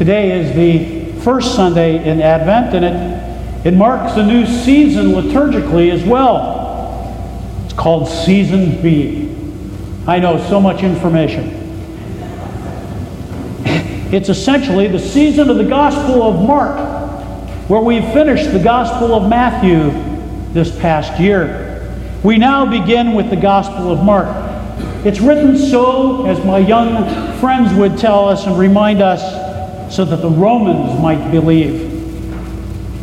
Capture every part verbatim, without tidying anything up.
Today is the first Sunday in Advent, and it, it marks a new season liturgically as well. It's called Season B. I know so much information. It's essentially the season of the Gospel of Mark, where we finished the Gospel of Matthew this past year. We now begin with the Gospel of Mark. It's written so, as my young friends would tell us and remind us, so that the Romans might believe.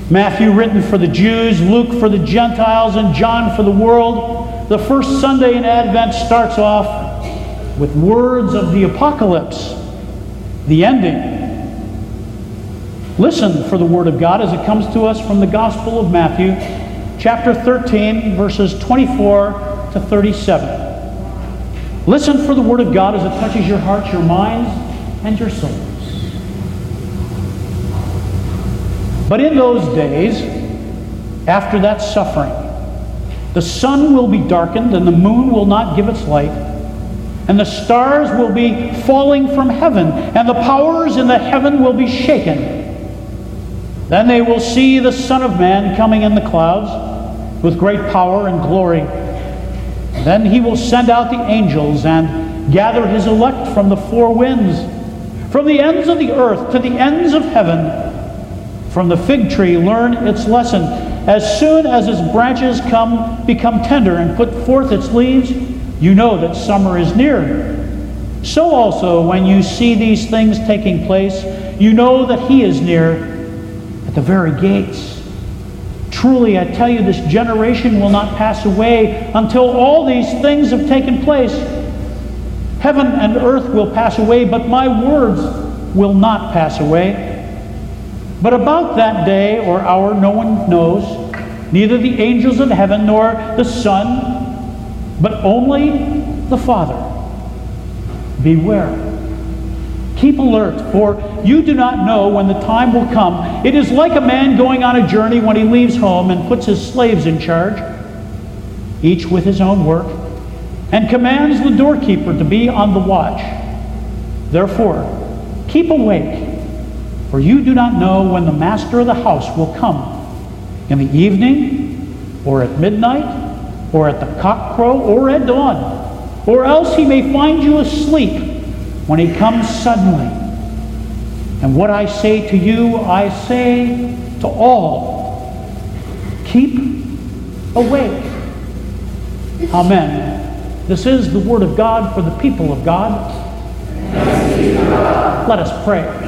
Matthew written for the Jews, Luke for the Gentiles, and John for the world. The first Sunday in Advent starts off with words of the apocalypse, the ending. Listen for the Word of God as it comes to us from the Gospel of Matthew, chapter thirteen, verses twenty-four to thirty-seven. Listen for the Word of God as it touches your hearts, your minds, and your souls. But in those days, after that suffering, the sun will be darkened, and the moon will not give its light, and the stars will be falling from heaven, and the powers in the heaven will be shaken. Then they will see the Son of Man coming in the clouds with great power and glory. And then he will send out the angels and gather his elect from the four winds, from the ends of the earth to the ends of heaven. From the fig tree learn its lesson. As soon as its branches come become tender and put forth its leaves, you know that summer is near. So also, when you see these things taking place, you know that he is near at the very gates. Truly, I tell you, this generation will not pass away until all these things have taken place. Heaven and earth will pass away, but my words will not pass away. But about that day or hour no one knows, neither the angels in heaven nor the Son, but only the Father. Beware. Keep alert, for you do not know when the time will come. It is like a man going on a journey when he leaves home and puts his slaves in charge, each with his own work, and commands the doorkeeper to be on the watch. Therefore, keep awake, for you do not know when the master of the house will come, in the evening, or at midnight, or at the cockcrow, or at dawn. Or else he may find you asleep when he comes suddenly. And what I say to you, I say to all, keep awake. Amen. This is the word of God for the people of God. Thanks be to God. Let us pray.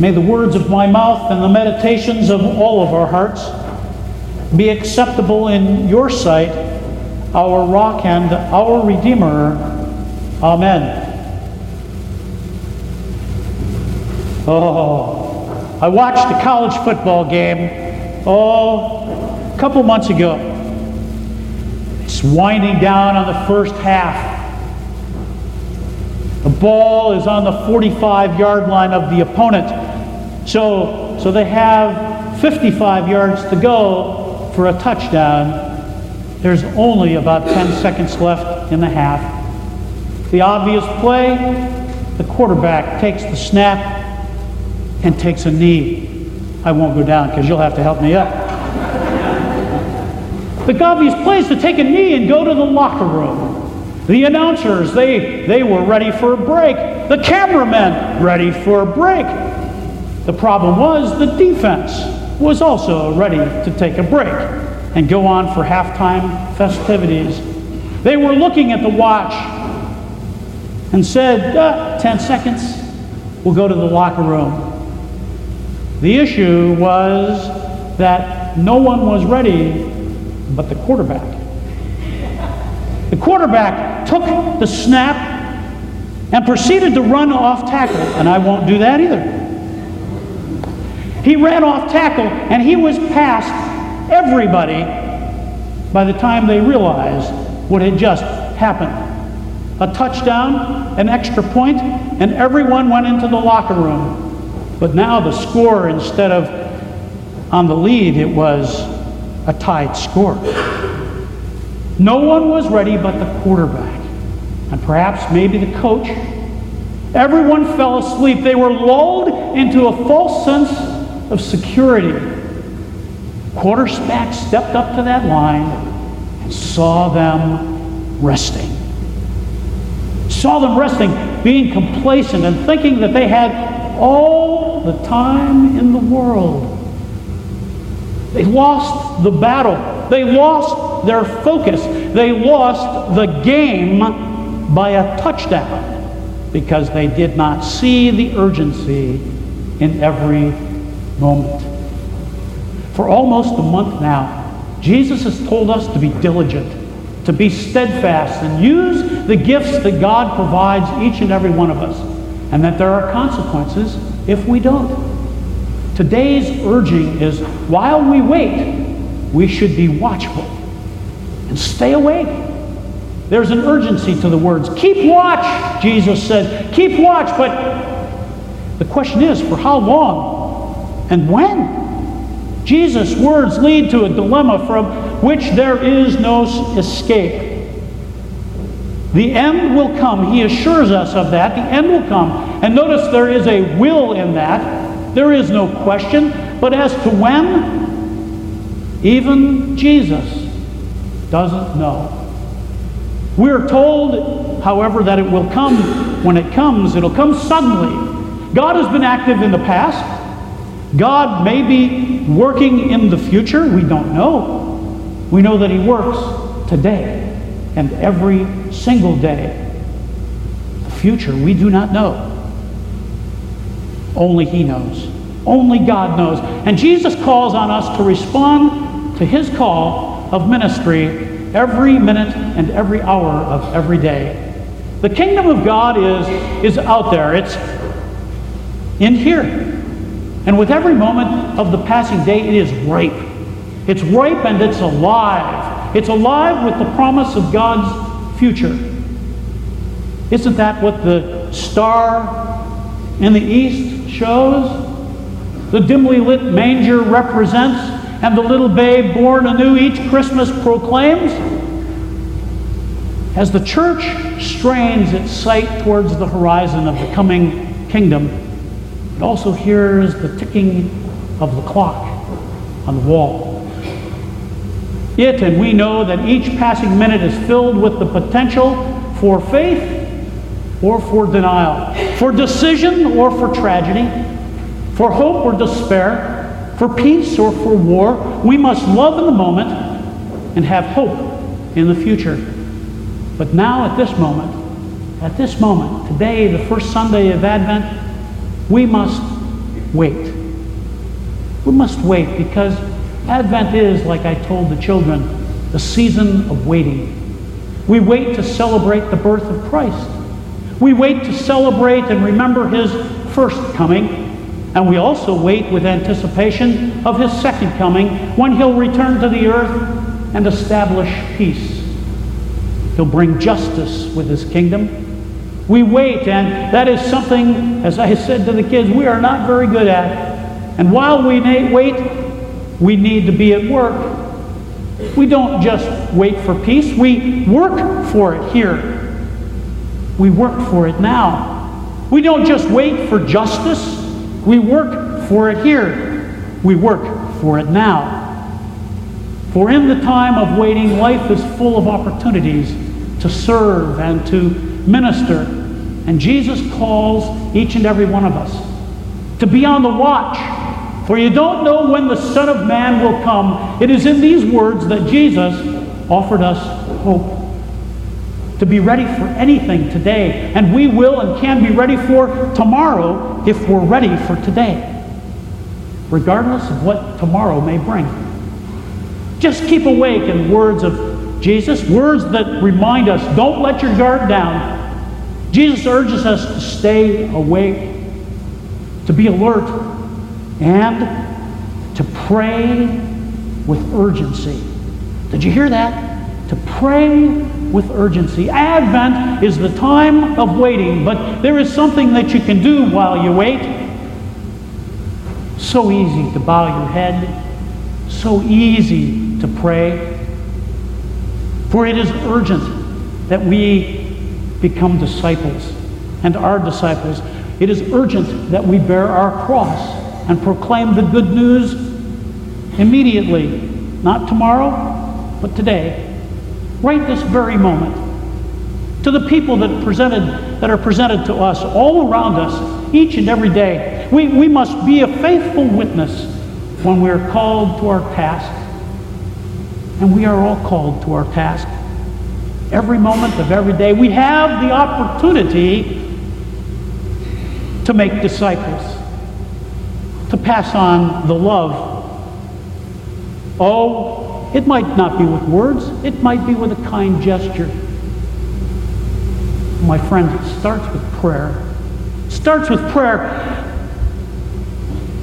May the words of my mouth and the meditations of all of our hearts be acceptable in your sight, our rock and our redeemer. Amen. Oh, I watched a college football game, oh, a couple months ago. It's winding down on the first half. The ball is on the forty-five-yard line of the opponent, so, so they have fifty-five yards to go for a touchdown. There's only about ten seconds left in the half. The obvious play, the quarterback takes the snap and takes a knee. I won't go down because you'll have to help me up. The obvious play is to take a knee and go to the locker room. The announcers, they, they were ready for a break. The cameramen, ready for a break. The problem was the defense was also ready to take a break and go on for halftime festivities. They were looking at the watch and said, ah, ten seconds, we'll go to the locker room. The issue was that no one was ready but the quarterback. The quarterback took the snap and proceeded to run off tackle, and I won't do that either. He ran off tackle, and he was past everybody by the time they realized what had just happened. A touchdown, an extra point, and everyone went into the locker room. But now the score, instead of on the lead, it was a tied score. No one was ready but the quarterback, and perhaps maybe the coach, Everyone fell asleep. They were lulled into a false sense of security. Quarterback stepped up to that line and saw them resting. Saw them resting, being complacent and thinking that they had all the time in the world. They lost the battle. They lost their focus. They lost the game by a touchdown because they did not see the urgency in every moment. For almost a month now, Jesus has told us to be diligent, to be steadfast, and use the gifts that God provides each and every one of us, and that there are consequences if we don't. Today's urging is, while we wait, we should be watchful and stay awake. There's an urgency to the words. Keep watch, Jesus says. Keep watch, but the question is, for how long and when? Jesus' words lead to a dilemma from which there is no escape. The end will come. He assures us of that. The end will come. And notice there is a will in that. There is no question, but as to when, even Jesus doesn't know. We're told, however, that it will come. When it comes, it'll come suddenly. God has been active in the past. God may be working in the future. We don't know. We know that He works today and every single day. The future, we do not know. Only He knows. Only God knows. And Jesus calls on us to respond to His call of ministry every minute and every hour of every day. The kingdom of God is, is out there. It's in here. And with every moment of the passing day, it is ripe. It's ripe and it's alive. It's alive with the promise of God's future. Isn't that what the star in the east shows? The dimly lit manger represents, and the little babe born anew each Christmas proclaims. As the church strains its sight towards the horizon of the coming kingdom, it also hears the ticking of the clock on the wall. It, and we know that each passing minute is filled with the potential for faith or for denial, for decision or for tragedy, for hope or despair, for peace or for war. We must love in the moment and have hope in the future. But now at this moment, at this moment, today, the first Sunday of Advent, we must wait. We must wait because Advent is, like I told the children, the season of waiting. We wait to celebrate the birth of Christ. We wait to celebrate and remember His first coming, and we also wait with anticipation of His second coming, when He'll return to the earth and establish peace. He'll bring justice with His kingdom. We wait, and that is something, as I said to the kids, we are not very good at. And while we wait, we need to be at work. We don't just wait for peace, we work for it here. We work for it now. We don't just wait for justice. We work for it here. We work for it now. For in the time of waiting, life is full of opportunities to serve and to minister. And Jesus calls each and every one of us to be on the watch, for you don't know when the Son of Man will come. It is in these words that Jesus offered us hope. To be ready for anything today. And we will and can be ready for tomorrow if we're ready for today, regardless of what tomorrow may bring. Just keep awake in words of Jesus, words that remind us, don't let your guard down. Jesus urges us to stay awake, to be alert, and to pray with urgency. Did you hear that? To pray with urgency. Advent is the time of waiting, but there is something that you can do while you wait. So easy to bow your head, so easy to pray, for it is urgent that we become disciples and our disciples, it is urgent that we bear our cross and proclaim the good news immediately, not tomorrow, but today, right this very moment, to the people that presented, that are presented to us all around us each and every day. We, we must be a faithful witness when we are called to our task, and we are all called to our task. Every moment of every day, we have the opportunity to make disciples, to pass on the love. Oh, it might not be with words, it might be with a kind gesture. My friends, it starts with prayer. It starts with prayer.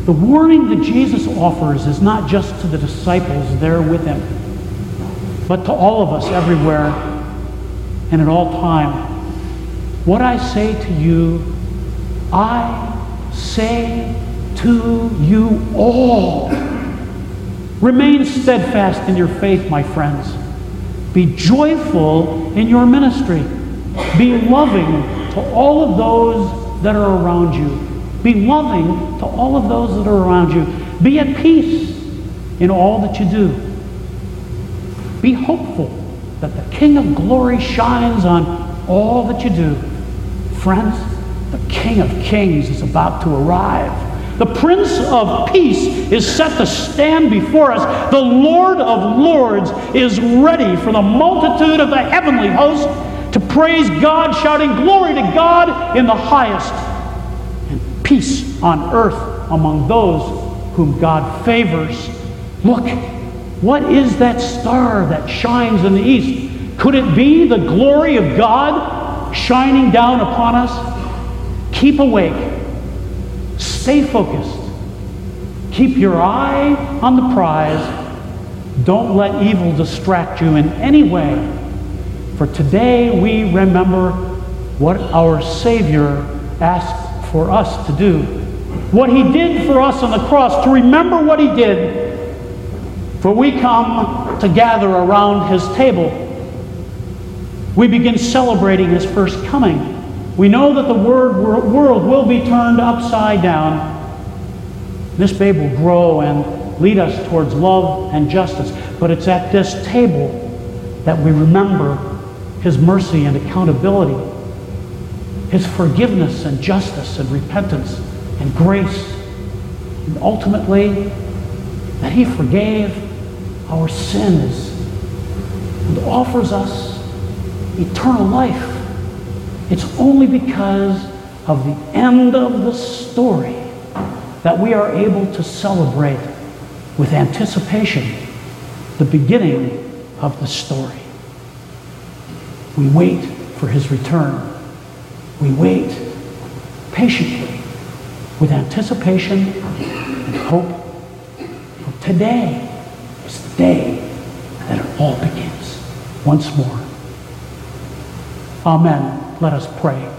The warning that Jesus offers is not just to the disciples there with him, but to all of us everywhere and at all time. What I say to you, I say to you all. Remain steadfast in your faith, my friends. Be joyful in your ministry. Be loving to all of those that are around you. Be loving to all of those that are around you. Be at peace in all that you do. Be hopeful that the King of Glory shines on all that you do. Friends, the King of Kings is about to arrive. The Prince of Peace is set to stand before us. The Lord of Lords is ready for the multitude of the heavenly host to praise God, shouting, "Glory to God in the highest, and peace on earth among those whom God favors." Look, what is that star that shines in the east? Could it be the glory of God shining down upon us? Keep awake, stay focused, keep your eye on the prize, don't let evil distract you in any way, for today we remember what our Savior asked for us to do, what he did for us on the cross, to remember what he did, for we come to gather around his table. We begin celebrating his first coming. We know that the world will be turned upside down. This babe will grow and lead us towards love and justice. But it's at this table that we remember his mercy and accountability, his forgiveness and justice and repentance and grace, and ultimately that he forgave our sins and offers us eternal life. It's only because of the end of the story that we are able to celebrate with anticipation the beginning of the story. We wait for his return. We wait patiently with anticipation and hope. For today is the day that it all begins once more. Amen. Let us pray.